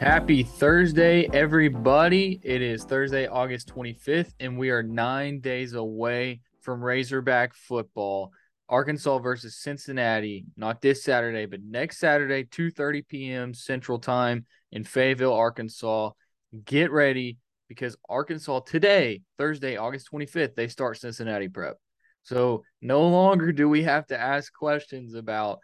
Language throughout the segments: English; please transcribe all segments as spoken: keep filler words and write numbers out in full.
Happy Thursday, everybody. It is Thursday, August twenty-fifth, and we are nine days away from Razorback football. Arkansas versus Cincinnati, not this Saturday, but next Saturday, two thirty p.m. Central Time in Fayetteville, Arkansas. Get ready, because Arkansas today, Thursday, August twenty-fifth, they start Cincinnati prep. So no longer do we have to ask questions about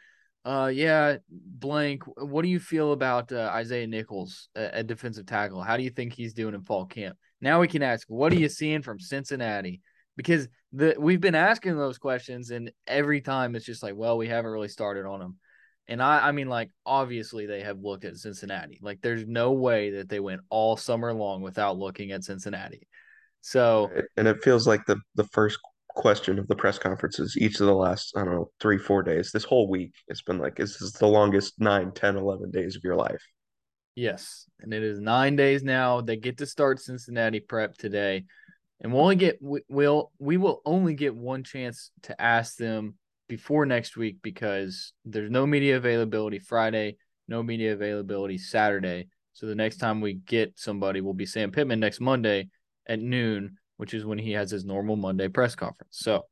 Uh, yeah, blank. What do you feel about uh, Isaiah Nichols at, at defensive tackle? How do you think he's doing in fall camp? Now we can ask, what are you seeing from Cincinnati? Because the we've been asking those questions, and every time it's just like, well, we haven't really started on them. And I, I mean, like, obviously they have looked at Cincinnati. Like, there's no way that they went all summer long without looking at Cincinnati. So, and it feels like the the first question of the press conferences each of the last, I don't know, three, four days. This whole week, it's been like, this is the longest nine, ten, eleven days of your life. Yes, and it is nine days now. They get to start Cincinnati prep today, and we'll only get we'll we will only get one chance to ask them before next week, because there's no media availability Friday, no media availability Saturday. So the next time we get somebody will be Sam Pittman next Monday at noon, which is when he has his normal Monday press conference. So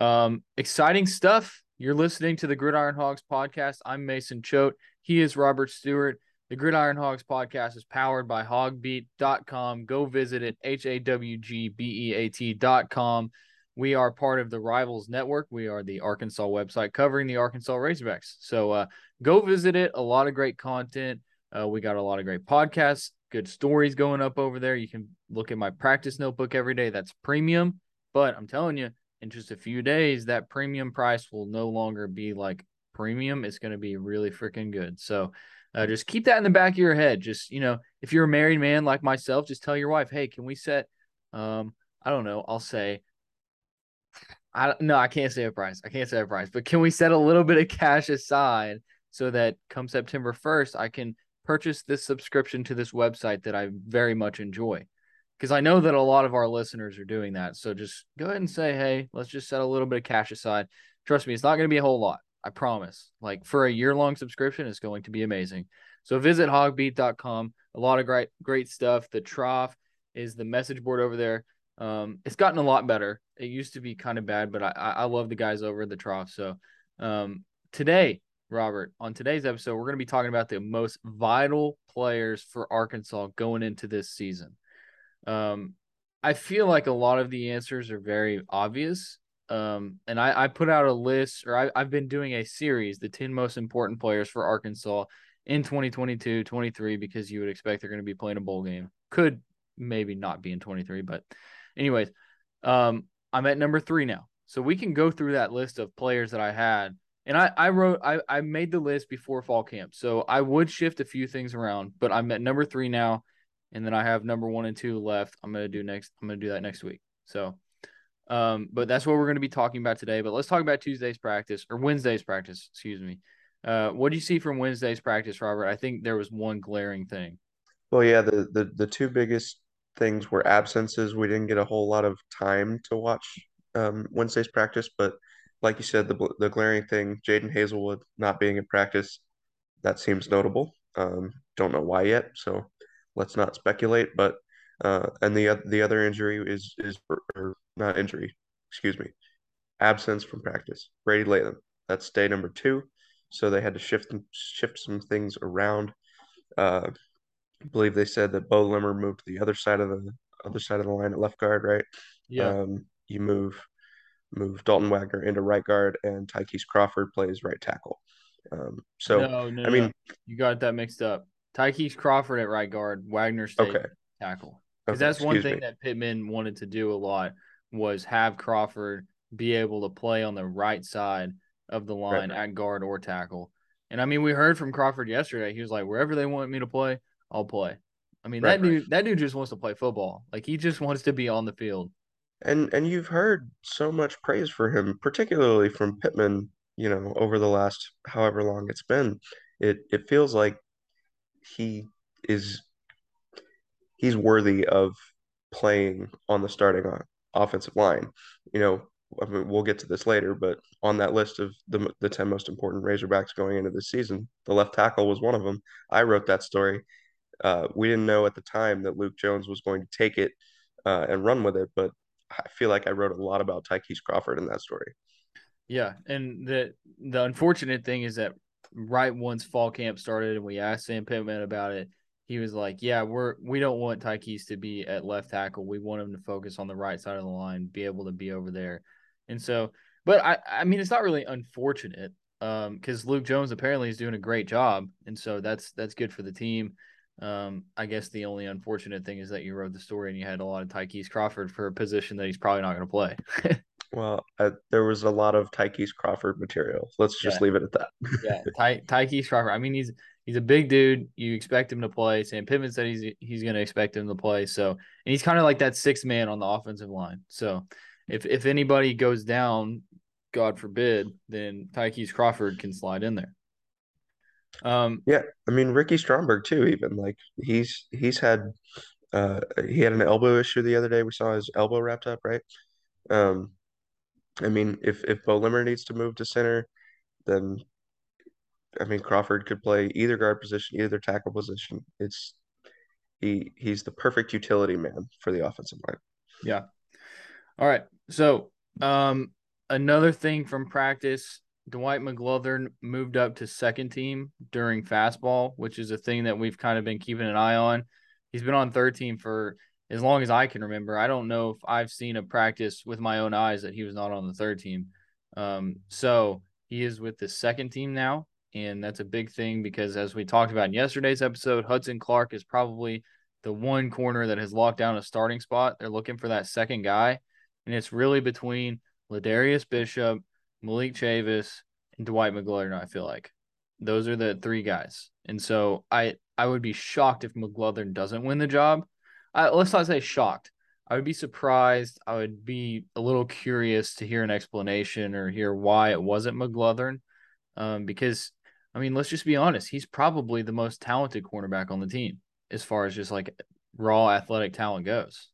um, exciting stuff. You're listening to the Gridiron Hogs podcast. I'm Mason Choate. He is Robert Stewart. The Gridiron Hogs podcast is powered by hogbeat dot com. Go visit it, H A W G B E A T dot com. We are part of the Rivals Network. We are the Arkansas website covering the Arkansas Razorbacks. So uh, go visit it. A lot of great content. Uh, we got a lot of great podcasts. Good stories going up over there. You can look at my practice notebook every day. That's premium. But I'm telling you, in just a few days, that premium price will no longer be like premium. It's going to be really freaking good. So uh, just keep that in the back of your head. Just, you know, if you're a married man like myself, just tell your wife, hey, can we set, um, I don't know, I'll say, I no, I can't say a price. I can't say a price. But can we set a little bit of cash aside so that come September first, I can purchase this subscription to this website that I very much enjoy? Because I know that a lot of our listeners are doing that. So just go ahead and say, hey, let's just set a little bit of cash aside. Trust me, it's not going to be a whole lot. I promise. Like, for a year-long subscription, it's going to be amazing. So visit hogbeat dot com. A lot of great, great stuff. The trough is the message board over there. Um, it's gotten a lot better. It used to be kind of bad, but I, I love the guys over at the trough. So um, today, Robert, on today's episode, we're going to be talking about the most vital players for Arkansas going into this season. Um, I feel like a lot of the answers are very obvious. Um, and I, I put out a list, or I, I've been doing a series, the ten most important players for Arkansas in twenty twenty-two twenty-three, because you would expect they're going to be playing a bowl game. Could maybe not be in twenty-three, but anyways, um, I'm at number three now. So we can go through that list of players that I had. And I, I wrote, I, I made the list before fall camp, so I would shift a few things around, but I'm at number three now, and then I have number one and two left. I'm gonna do next. I'm gonna do that next week. So, um, but that's what we're gonna be talking about today. But let's talk about Tuesday's practice or Wednesday's practice. Excuse me. Uh, what do you see from Wednesday's practice, Robert? I think there was one glaring thing. Well, yeah, the the the two biggest things were absences. We didn't get a whole lot of time to watch um, Wednesday's practice, but like you said, the the glaring thing, Jaden Hazelwood not being in practice, that seems notable. Um, don't know why yet, so let's not speculate. But uh, and the the other injury is is or not injury, excuse me, absence from practice. Brady Latham, that's day number two, so they had to shift them, shift some things around. Uh, I believe they said that Bo Limmer moved to the other side of the other side of the line at left guard, right? Yeah, um, you move. move Dalton Wagner into right guard, and Tykees Crawford plays right tackle. Um, so, no, no, I mean, no. You got that mixed up. Tykees Crawford at right guard, Wagner stays okay. Tackle. Because okay, that's one thing me. that Pittman wanted to do a lot, was have Crawford be able to play on the right side of the line right. at guard or tackle. And, I mean, we heard from Crawford yesterday. He was like, wherever they want me to play, I'll play. I mean, right, that dude right. that dude just wants to play football. Like, he just wants to be on the field. And and you've heard so much praise for him, particularly from Pittman, you know, over the last however long it's been. It it feels like he is he's worthy of playing on the starting offensive line. You know, I mean, we'll get to this later, but on that list of the the ten most important Razorbacks going into this season, the left tackle was one of them. I wrote that story. Uh, we didn't know at the time that Luke Jones was going to take it uh, and run with it, but I feel like I wrote a lot about Tykees Crawford in that story. Yeah, and the the unfortunate thing is that right once fall camp started and we asked Sam Pittman about it, he was like, yeah, we're, we don't want Tykees to be at left tackle. We want him to focus on the right side of the line, be able to be over there. And so, but I, I mean, it's not really unfortunate because um, Luke Jones apparently is doing a great job. And so that's, that's good for the team. Um, I guess the only unfortunate thing is that you wrote the story and you had a lot of Tykees Crawford for a position that he's probably not going to play. Well, I, there was a lot of Tykees Crawford material. Let's just yeah. leave it at that. yeah, Ty, Tykees Crawford. I mean, he's he's a big dude. You expect him to play. Sam Pittman said he's he's going to expect him to play. So, and he's kind of like that sixth man on the offensive line. So, if if anybody goes down, God forbid, then Tykees Crawford can slide in there. Um. Yeah, I mean Ricky Stromberg too. Even like he's he's had uh he had an elbow issue the other day. We saw his elbow wrapped up, right? Um. I mean, if, if Bo Limmer needs to move to center, then, I mean, Crawford could play either guard position, either tackle position. It's he he's the perfect utility man for the offensive line. Yeah. All right. So um, another thing from practice, Dwight McGlothern moved up to second team during fastball, which is a thing that we've kind of been keeping an eye on. He's been on third team for – as long as I can remember. I don't know if I've seen a practice with my own eyes that he was not on the third team. Um, so he is with the second team now, and that's a big thing because, as we talked about in yesterday's episode, Hudson Clark is probably the one corner that has locked down a starting spot. They're looking for that second guy, and it's really between Ladarius Bishop, Malik Chavis, and Dwight McGlothern, I feel like. Those are the three guys. And so I, I would be shocked if McGlothern doesn't win the job. I, let's not say shocked. I would be surprised. I would be a little curious to hear an explanation or hear why it wasn't McGlothern. Um, because, I mean, let's just be honest. He's probably the most talented cornerback on the team as far as just like raw athletic talent goes.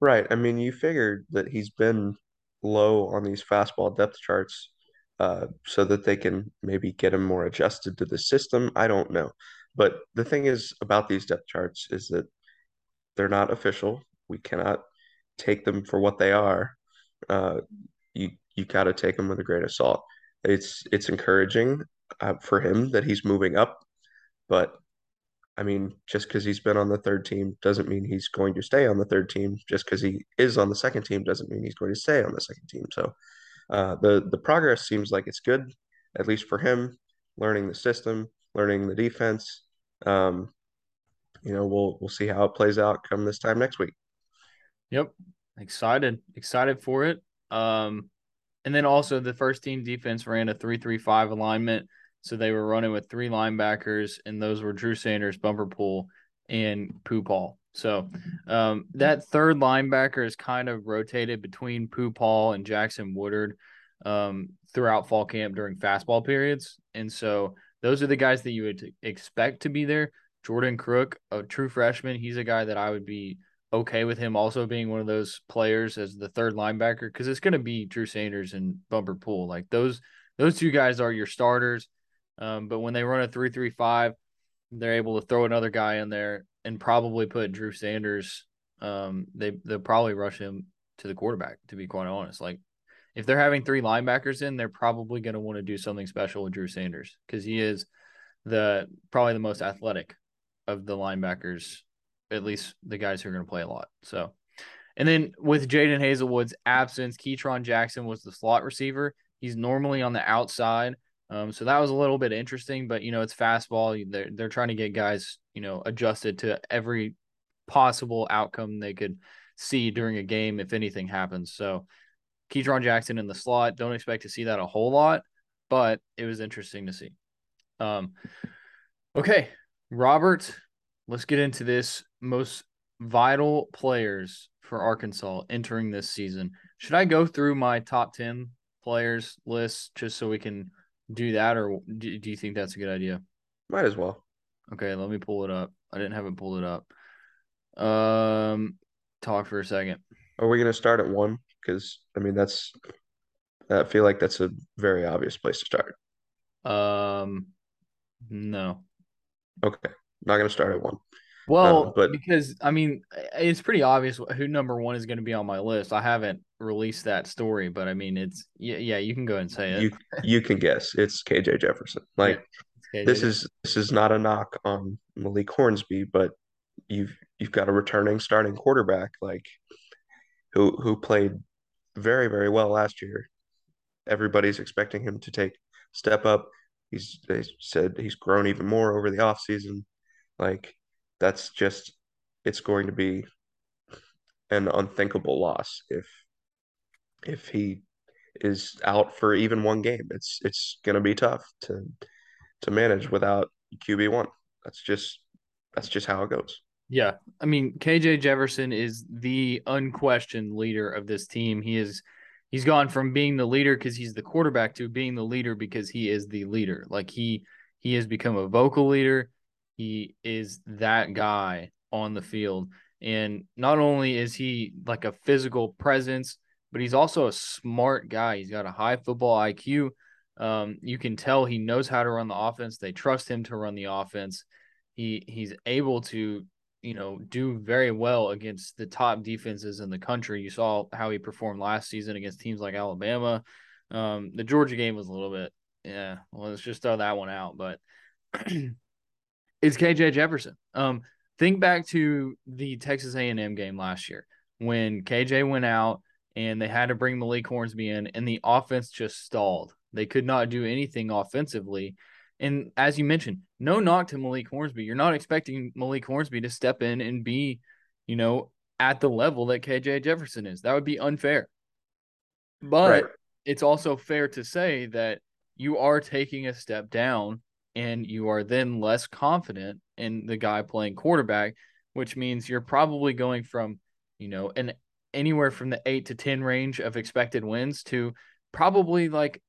Right. I mean, you figured that he's been low on these fastball depth charts uh, so that they can maybe get him more adjusted to the system. I don't know. But the thing is about these depth charts is that they're not official. We cannot take them for what they are. Uh, you you got to take them with a grain of salt. It's it's encouraging uh, for him that he's moving up, but I mean, just because he's been on the third team doesn't mean he's going to stay on the third team. Just because he is on the second team doesn't mean he's going to stay on the second team. So uh, the the progress seems like it's good, at least for him, learning the system, learning the defense. Um, You know, we'll we'll see how it plays out come this time next week. Yep. Excited. Excited for it. Um, and then also the first team defense ran a three three five alignment. So they were running with three linebackers, and those were Drew Sanders, Bumper Pool, and Pooh Paul. So um, that third linebacker is kind of rotated between Pooh Paul and Jackson Woodard um, throughout fall camp during fastball periods. And so those are the guys that you would expect to be there. Jordan Crook, a true freshman, he's a guy that I would be okay with him also being one of those players as the third linebacker because it's going to be Drew Sanders and Bumper Pool. Like those those two guys are your starters, um, but when they run a three three five, they're able to throw another guy in there and probably put Drew Sanders. Um, they, they'll probably rush him to the quarterback, to be quite honest. Like if they're having three linebackers in, they're probably going to want to do something special with Drew Sanders because he is the probably the most athletic of the linebackers, at least the guys who are going to play a lot. So, and then with Jaden Hazelwood's absence, Ketron Jackson was the slot receiver. He's normally on the outside. Um, so that was a little bit interesting, but you know, it's fastball. They're, they're trying to get guys, you know, adjusted to every possible outcome they could see during a game if anything happens. So Ketron Jackson in the slot, don't expect to see that a whole lot, but it was interesting to see. Um, okay. Robert, let's get into this. Most vital players for Arkansas entering this season. Should I go through my top ten players list just so we can do that, or do you think that's a good idea? Might as well. Okay, let me pull it up. I didn't have it pulled it up. Um, talk for a second. Are we going to start at one? Because, I mean, that's – I feel like that's a very obvious place to start. Um, no. Okay. Not going to start at one. Well, um, but... because, I mean, it's pretty obvious who number one is going to be on my list. I haven't released that story, but, I mean, it's – yeah, you can go ahead and say it. You, you can guess. It's K J. Jefferson. Like, yeah, this is this is not a knock on Malik Hornsby, but you've, you've got a returning starting quarterback, like, who who played very, very well last year. Everybody's expecting him to take step up. He's they said he's grown even more over the offseason. Like, that's just – it's going to be an unthinkable loss if if he is out for even one game. It's it's going to be tough to to manage without Q B one. That's just that's just how it goes. Yeah. I mean, K J Jefferson is the unquestioned leader of this team. He is he's gone from being the leader because he's the quarterback to being the leader because he is the leader. Like, he he has become a vocal leader. He is that guy on the field. And not only is he like a physical presence, but he's also a smart guy. He's got a high football I Q. Um, you can tell he knows how to run the offense. They trust him to run the offense. He he's able to you know, do very well against the top defenses in the country. You saw how he performed last season against teams like Alabama. Um, the Georgia game was a little bit, yeah, well, let's just throw that one out. But it's K J Jefferson. Um, think back to the Texas A and M game last year when K J went out and they had to bring Malik Hornsby in, and the offense just stalled. They could not do anything offensively. And as you mentioned, no knock to Malik Hornsby. You're not expecting Malik Hornsby to step in and be, you know, at the level that K J Jefferson is. That would be unfair. But right. It's also fair to say that you are taking a step down and you are then less confident in the guy playing quarterback, which means you're probably going from, you know, an anywhere from the eight to ten range of expected wins to probably like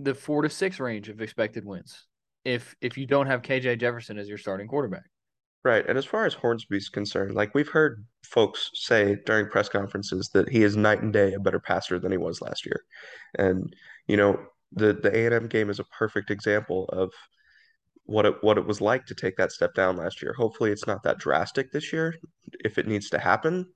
the four to six range of expected wins if if you don't have K J Jefferson as your starting quarterback. Right. And as far as Hornsby's concerned, like, we've heard folks say during press conferences that he is night and day a better passer than he was last year. And, you know, the the A and M game is a perfect example of what it what it was like to take that step down last year. Hopefully it's not that drastic this year if it needs to happen.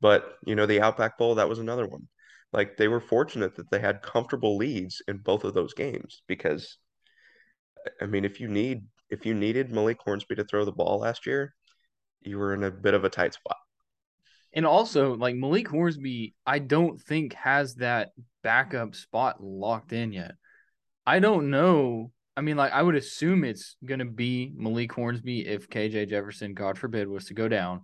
But, you know, the Outback Bowl, that was another one. Like, they were fortunate that they had comfortable leads in both of those games because, I mean, if you need if you needed Malik Hornsby to throw the ball last year, you were in a bit of a tight spot. And also, like, Malik Hornsby, I don't think has that backup spot locked in yet. I don't know. I mean, like, I would assume it's going to be Malik Hornsby if K J Jefferson, God forbid, was to go down.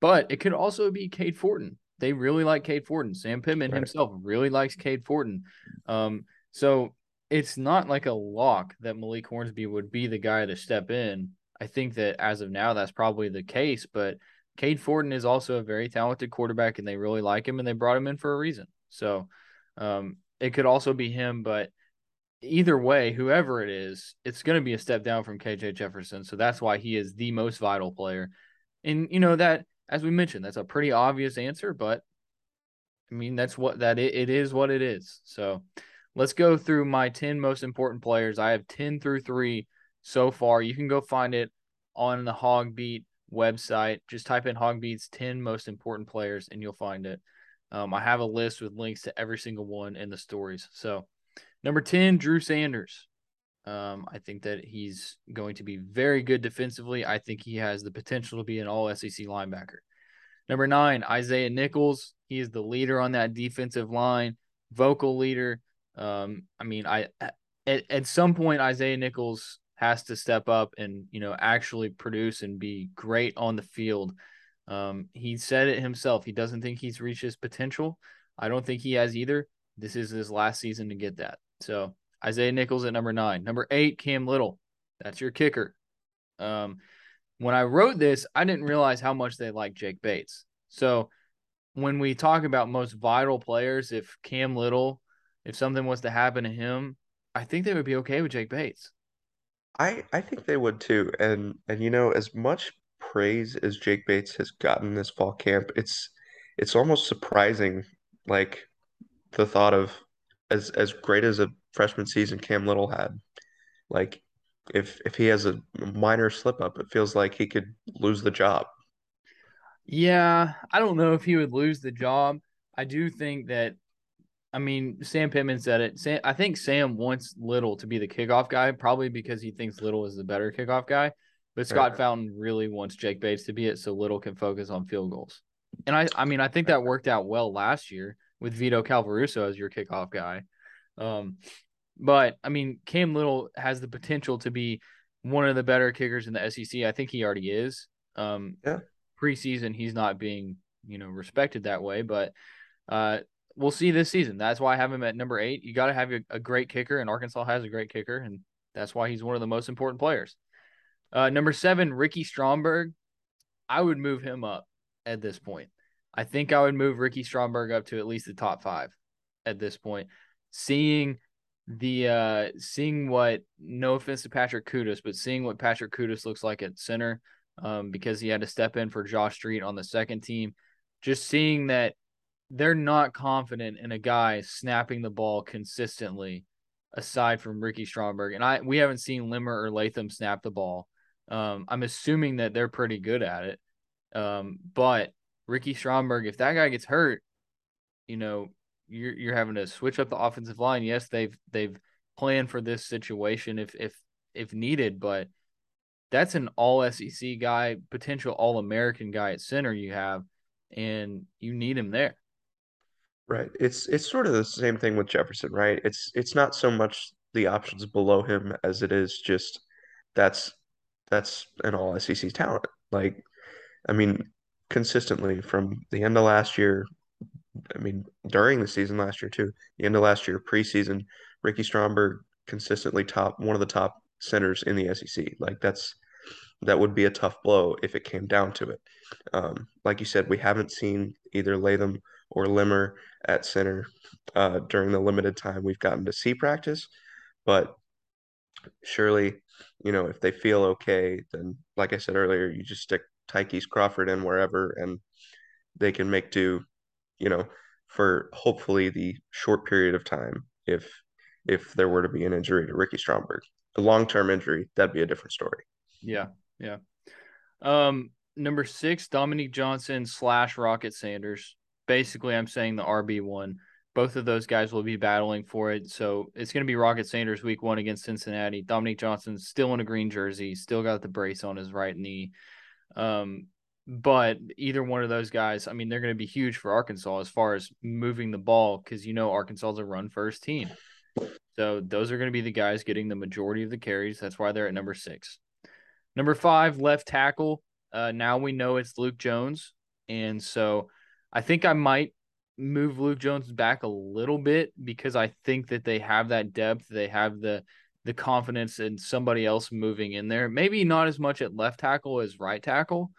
But it could also be Cade Fortin. They really like Cade Fortin. Sam Pittman right. himself really likes Cade Fortin. Um, so it's not like a lock that Malik Hornsby would be the guy to step in. I think that as of now, that's probably the case. But Cade Fortin is also a very talented quarterback, and they really like him, and they brought him in for a reason. So um, it could also be him. But either way, whoever it is, it's going to be a step down from K J Jefferson. So that's why he is the most vital player. And, you know, that – as we mentioned, that's a pretty obvious answer, but I mean, that's what that it, it is what it is. So let's go through my ten most important players. I have ten through three so far. You can go find it on the Hogbeat website. Just type in Hogbeat's ten most important players and you'll find it. Um, I have a list with links to every single one in the stories. So number ten, Drew Sanders. Um, I think that he's going to be very good defensively. I think he has the potential to be an all S E C linebacker. Number nine, Isaiah Nichols. He is the leader on that defensive line, vocal leader. Um, I mean, I at, at some point, Isaiah Nichols has to step up and, you know, actually produce and be great on the field. Um, he said it himself. He doesn't think he's reached his potential. I don't think he has either. This is his last season to get that. So Isaiah Nichols at number nine. Number eight, Cam Little. That's your kicker. Um, when I wrote this, I didn't realize how much they like Jake Bates. So when we talk about most vital players, if Cam Little, if something was to happen to him, I think they would be okay with Jake Bates. I, I think they would too. And, and, you know, as much praise as Jake Bates has gotten this fall camp, it's it's almost surprising, like the thought of as as great as a freshman season Cam Little had, like if if he has a minor slip up, it feels like he could lose the job. Yeah, I don't know if he would lose the job. I do think that, I mean, Sam Pittman said it. Sam, I think Sam wants Little to be the kickoff guy, probably because he thinks Little is the better kickoff guy. But Scott Fountain really wants Jake Bates to be it so Little can focus on field goals. And, I I mean, I think that worked out well last year with Vito Calvaruso as your kickoff guy. Um, but, I mean, Cam Little has the potential to be one of the better kickers in the S E C. I think he already is. Um, yeah. Preseason, he's not being, you know, respected that way. But uh, we'll see this season. That's why I have him at number eight. You got to have a, a great kicker, and Arkansas has a great kicker, and that's why he's one of the most important players. Uh, number seven, Ricky Stromberg. I would move him up at this point. I think I would move Ricky Stromberg up to at least the top five at this point. Seeing the uh, seeing what, no offense to Patrick Kudus, but seeing what Patrick Kudus looks like at center, um, because he had to step in for Josh Street on the second team, just seeing that they're not confident in a guy snapping the ball consistently aside from Ricky Stromberg. And I we haven't seen Limmer or Latham snap the ball. Um, I'm assuming that they're pretty good at it. Um, but Ricky Stromberg, if that guy gets hurt, you know, you're you're having to switch up the offensive line. Yes, they've they've planned for this situation if if if needed, but that's an all S E C guy, potential all American guy at center you have, and you need him there. Right. It's it's sort of the same thing with Jefferson, right? It's it's not so much the options below him as it is just that's that's an all S E C talent. Like, I mean, consistently from the end of last year, I mean, during the season last year too, the end of last year, preseason, Ricky Stromberg consistently top one of the top centers in the S E C. Like that's that would be a tough blow if it came down to it. Um, like you said, we haven't seen either Latham or Limmer at center uh, during the limited time we've gotten to see practice, but surely, you know, if they feel okay, then like I said earlier, you just stick Tykees Crawford in wherever, and they can make do, you know, for hopefully the short period of time if if there were to be an injury to Ricky Stromberg. A long-term injury, that'd be a different story. Yeah, yeah. Um, number six, Dominique Johnson slash Rocket Sanders. Basically, I'm saying the R B one. Both of those guys will be battling for it, so it's going to be Rocket Sanders week one against Cincinnati. Dominique Johnson's still in a green jersey, still got the brace on his right knee. Um, but either one of those guys, I mean, they're going to be huge for Arkansas as far as moving the ball, because you know Arkansas is a run-first team. So those are going to be the guys getting the majority of the carries. That's why they're at number six. Number five, left tackle. Uh, now we know it's Luke Jones. And so I think I might move Luke Jones back a little bit because I think that they have that depth. They have the the confidence in somebody else moving in there. Maybe not as much at left tackle as right tackle.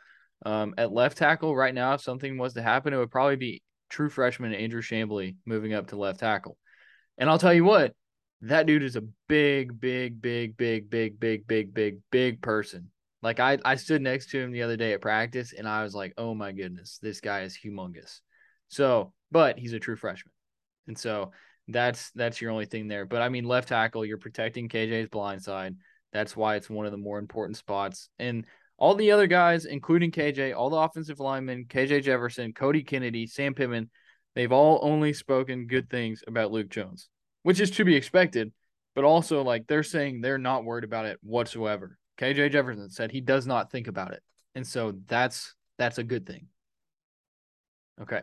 Um, at left tackle right now, if something was to happen, it would probably be true freshman Andrew Shambly moving up to left tackle. And I'll tell you what, that dude is a big, big, big, big, big, big, big, big, big person. Like I, I stood next to him the other day at practice and I was like, oh my goodness, this guy is humongous. So, but he's a true freshman. And so That's that's your only thing there. But, I mean, left tackle, you're protecting K J's blind side. That's why it's one of the more important spots. And all the other guys, including K J, all the offensive linemen, K J Jefferson, Cody Kennedy, Sam Pittman, they've all only spoken good things about Luke Jones, which is to be expected. But also, like, they're saying they're not worried about it whatsoever. K J Jefferson said he does not think about it. And so that's that's a good thing. Okay.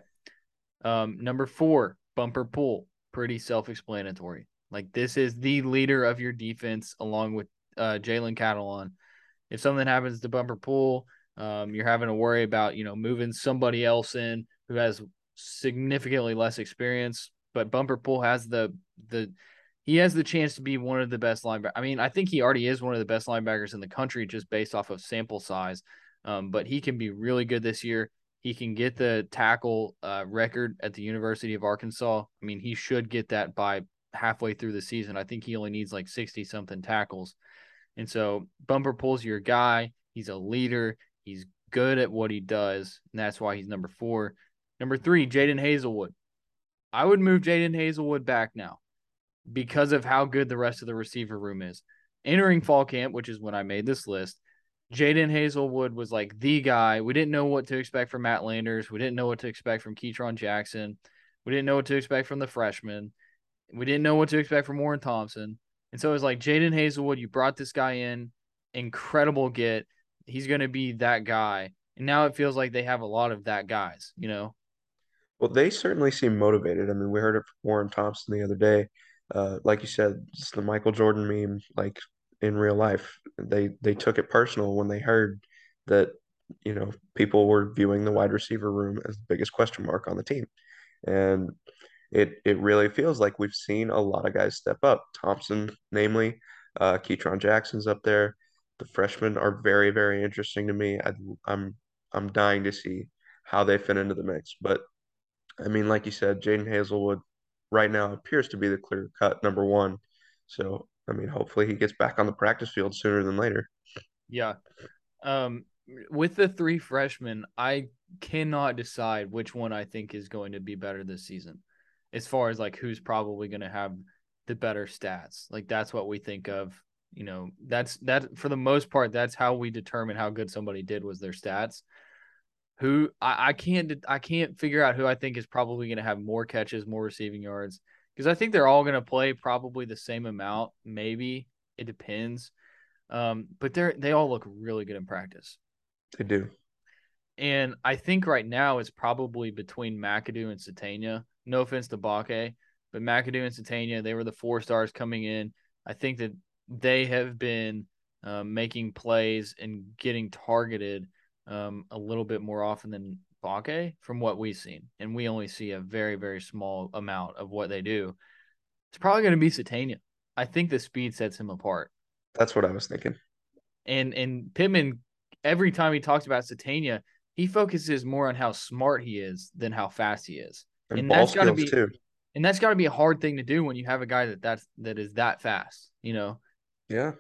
Um, number four, Bumper Pool. Pretty self-explanatory. Like, this is the leader of your defense along with uh, Jalen Catalon. If something happens to Bumper Pool, um, you're having to worry about, you know, moving somebody else in who has significantly less experience. But Bumper Pool has the the he has the chance to be one of the best linebackers. I mean, I think he already is one of the best linebackers in the country just based off of sample size. Um, but he can be really good this year. He can get the tackle uh, record at the University of Arkansas. I mean, he should get that by halfway through the season. I think he only needs like sixty-something tackles. And so Bumper Pool's your guy. He's a leader. He's good at what he does, and that's why he's number four. Number three, Jaden Hazelwood. I would move Jaden Hazelwood back now because of how good the rest of the receiver room is. Entering fall camp, which is when I made this list, Jaden Hazelwood was like the guy. We didn't know what to expect from Matt Landers. We didn't know what to expect from Ketron Jackson. We didn't know what to expect from the freshman. We didn't know what to expect from Warren Thompson. And so it was like, Jaden Hazelwood, you brought this guy in. Incredible get. He's going to be that guy. And now it feels like they have a lot of that guys, you know? Well, they certainly seem motivated. I mean, we heard it from Warren Thompson the other day. Uh, like you said, it's the Michael Jordan meme, like in real life. They they took it personal when they heard that, you know, people were viewing the wide receiver room as the biggest question mark on the team. And it it really feels like we've seen a lot of guys step up. Thompson, namely, uh, Ketron Jackson's up there. The freshmen are very, very interesting to me. I, I'm I'm dying to see how they fit into the mix. But, I mean, like you said, Jaden Hazelwood right now appears to be the clear-cut number one. So, I mean, hopefully he gets back on the practice field sooner than later. Yeah. Um, with the three freshmen, I cannot decide which one I think is going to be better this season as far as, like, who's probably going to have the better stats. Like, that's what we think of. You know, that's that for the most part, that's how we determine how good somebody did was their stats. Who I, I can't I can't figure out who I think is probably going to have more catches, more receiving yards, because I think they're all going to play probably the same amount. Maybe it depends, um, but they're they all look really good in practice. They do, and I think right now it's probably between McAdoo and Satania. No offense to Bakke, but McAdoo and Satania, they were the four stars coming in. I think that they have been uh, making plays and getting targeted um, a little bit more often than Bakke from what we've seen. And we only see a very, very small amount of what they do. It's probably going to be Satania. I think the speed sets him apart. That's what I was thinking. And and Pittman, every time he talks about Satania, he focuses more on how smart he is than how fast he is. And, and ball that's got to be too. And that's got to be a hard thing to do when you have a guy that that's, that is that fast, you know? Yeah.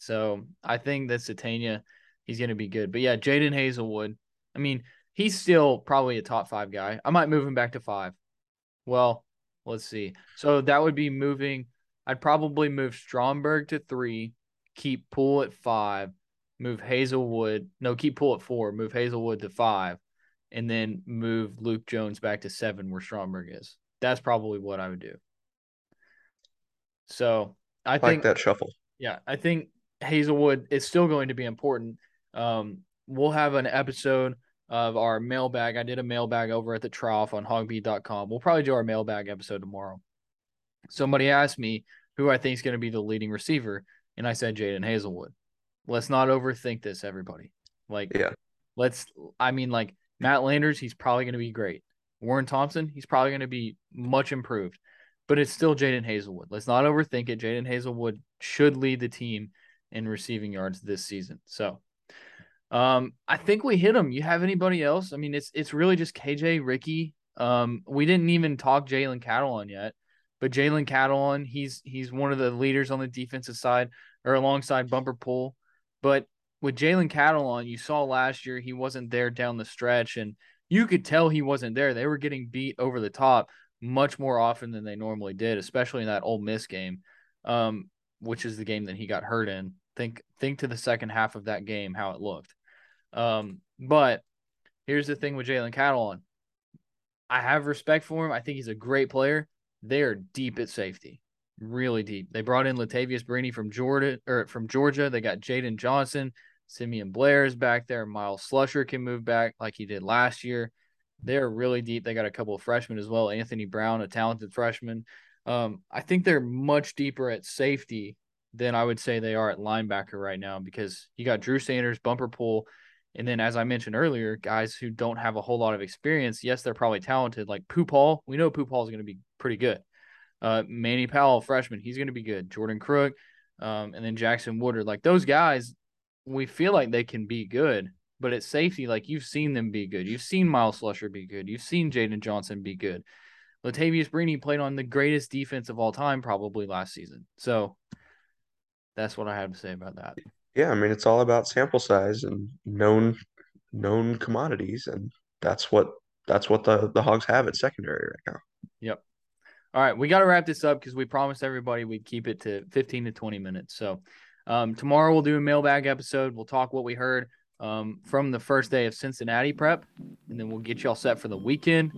So I think that Satania, he's going to be good. But, yeah, Jaden Hazelwood, I mean, he's still probably a top five guy. I might move him back to five. Well, let's see. So that would be moving – I'd probably move Stromberg to three, keep Poole at five, move Hazelwood – no, keep Poole at four, move Hazelwood to five, and then move Luke Jones back to seven where Stromberg is. That's probably what I would do. So I, I think – like that shuffle. Yeah, I think Hazelwood is still going to be important. Um, we'll have an episode of our mailbag. I did a mailbag over at the trough on hogbeat dot com. We'll probably do our mailbag episode tomorrow. Somebody asked me who I think is going to be the leading receiver, and I said Jaden Hazelwood. Let's not overthink this, everybody. Like, yeah. let's – I mean, like, Matt Landers, he's probably going to be great. Warren Thompson, he's probably going to be much improved. But it's still Jaden Hazelwood. Let's not overthink it. Jaden Hazelwood should lead the team in receiving yards this season. So um, I think we hit him. You have anybody else? I mean, it's it's really just K J, Ricky. Um, we didn't even talk Jalen Catalon yet, but Jalen Catalon, he's he's one of the leaders on the defensive side or alongside Bumper Pool. But with Jalen Catalon, you saw last year he wasn't there down the stretch, and you could tell he wasn't there. They were getting beat over the top much more often than they normally did, especially in that Ole Miss game, um, which is the game that he got hurt in. Think think to the second half of that game, how it looked. Um, but here's the thing with Jalen Catalon. I have respect for him. I think he's a great player. They are deep at safety, really deep. They brought in Latavius Brini from Jordan or from Georgia. They got Jaden Johnson. Simeon Blair is back there. Miles Slusher can move back like he did last year. They're really deep. They got a couple of freshmen as well. Anthony Brown, a talented freshman. Um, I think they're much deeper at safety than I would say they are at linebacker right now because you got Drew Sanders, Bumper Pool, and then as I mentioned earlier, guys who don't have a whole lot of experience. Yes, they're probably talented. Like Pooh Paul, we know Pooh Paul is going to be pretty good. Uh, Manny Powell, freshman, he's going to be good. Jordan Crook, um, and then Jackson Woodard. Like those guys, we feel like they can be good. But at safety, like, you've seen them be good. You've seen Miles Slusher be good. You've seen Jaden Johnson be good. Latavius Brini played on the greatest defense of all time probably last season. So that's what I have to say about that. Yeah, I mean, it's all about sample size and known known commodities, and that's what that's what the, the Hogs have at secondary right now. Yep. All right, we got to wrap this up because we promised everybody we'd keep it to fifteen to twenty minutes. So um, tomorrow we'll do a mailbag episode. We'll talk what we heard um, from the first day of Cincinnati prep, and then we'll get y'all set for the weekend.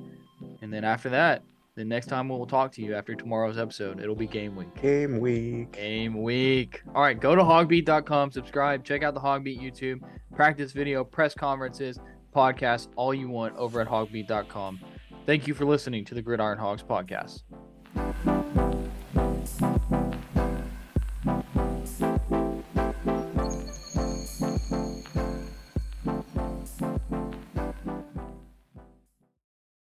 And then after that, the next time we'll talk to you after tomorrow's episode, it'll be game week. Game week. Game week. All right, go to hogbeat dot com, subscribe, check out the Hogbeat YouTube, practice video, press conferences, podcasts, all you want over at hogbeat dot com. Thank you for listening to the Gridiron Hogs podcast.